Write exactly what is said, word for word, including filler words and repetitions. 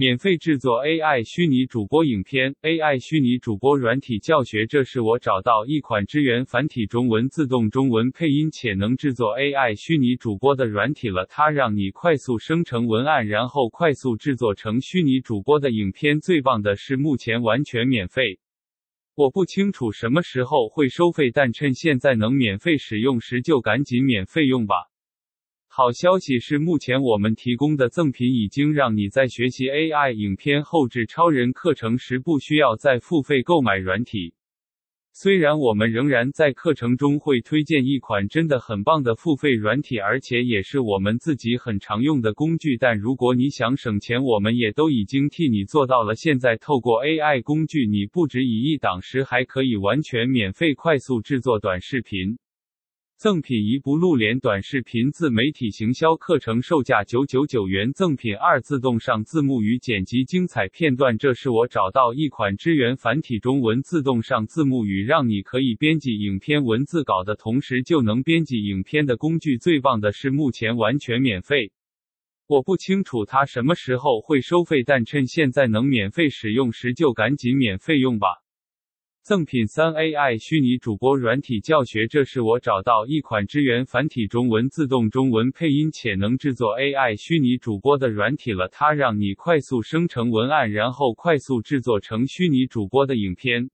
免费制作 A I 虚拟主播影片、A I 虚拟主播软体教学。这是我找到一款支援繁体中文、自动中文配音且能制作 A I 虚拟主播的软体了。它让你快速生成文案，然后快速制作成虚拟主播的影片。最棒的是，目前完全免费。我不清楚什么时候会收费，但趁现在能免费使用时就赶紧免费用吧。 好消息是，目前我们提供的赠品已经让你在学习 A I 影片后置超人课程时不需要再付费购买软体。虽然我们仍然在课程中会推荐一款真的很棒的付费软体，而且也是我们自己很常用的工具，但如果你想省钱，我们也都已经替你做到了。现在透过 A I 工具，你不止以一挡十，还可以完全免费快速制作短视频。 赠品一不露脸短视频自媒体行销课程，售价九百九十九元。赠品二自动上字幕与剪辑精彩片段。这是我找到一款支援繁体中文、自动上字幕与，让你可以编辑影片文字稿的同时就能编辑影片的工具。最棒的是，目前完全免费。我不清楚它什么时候会收费，但趁现在能免费使用时就赶紧免费用吧。 赠品三 A I 虚拟主播软体教学。这是我找到一款支援繁体中文、自动中文配音且能制作 A I 虚拟主播的软体了。它让你快速生成文案，然后快速制作成虚拟主播的影片。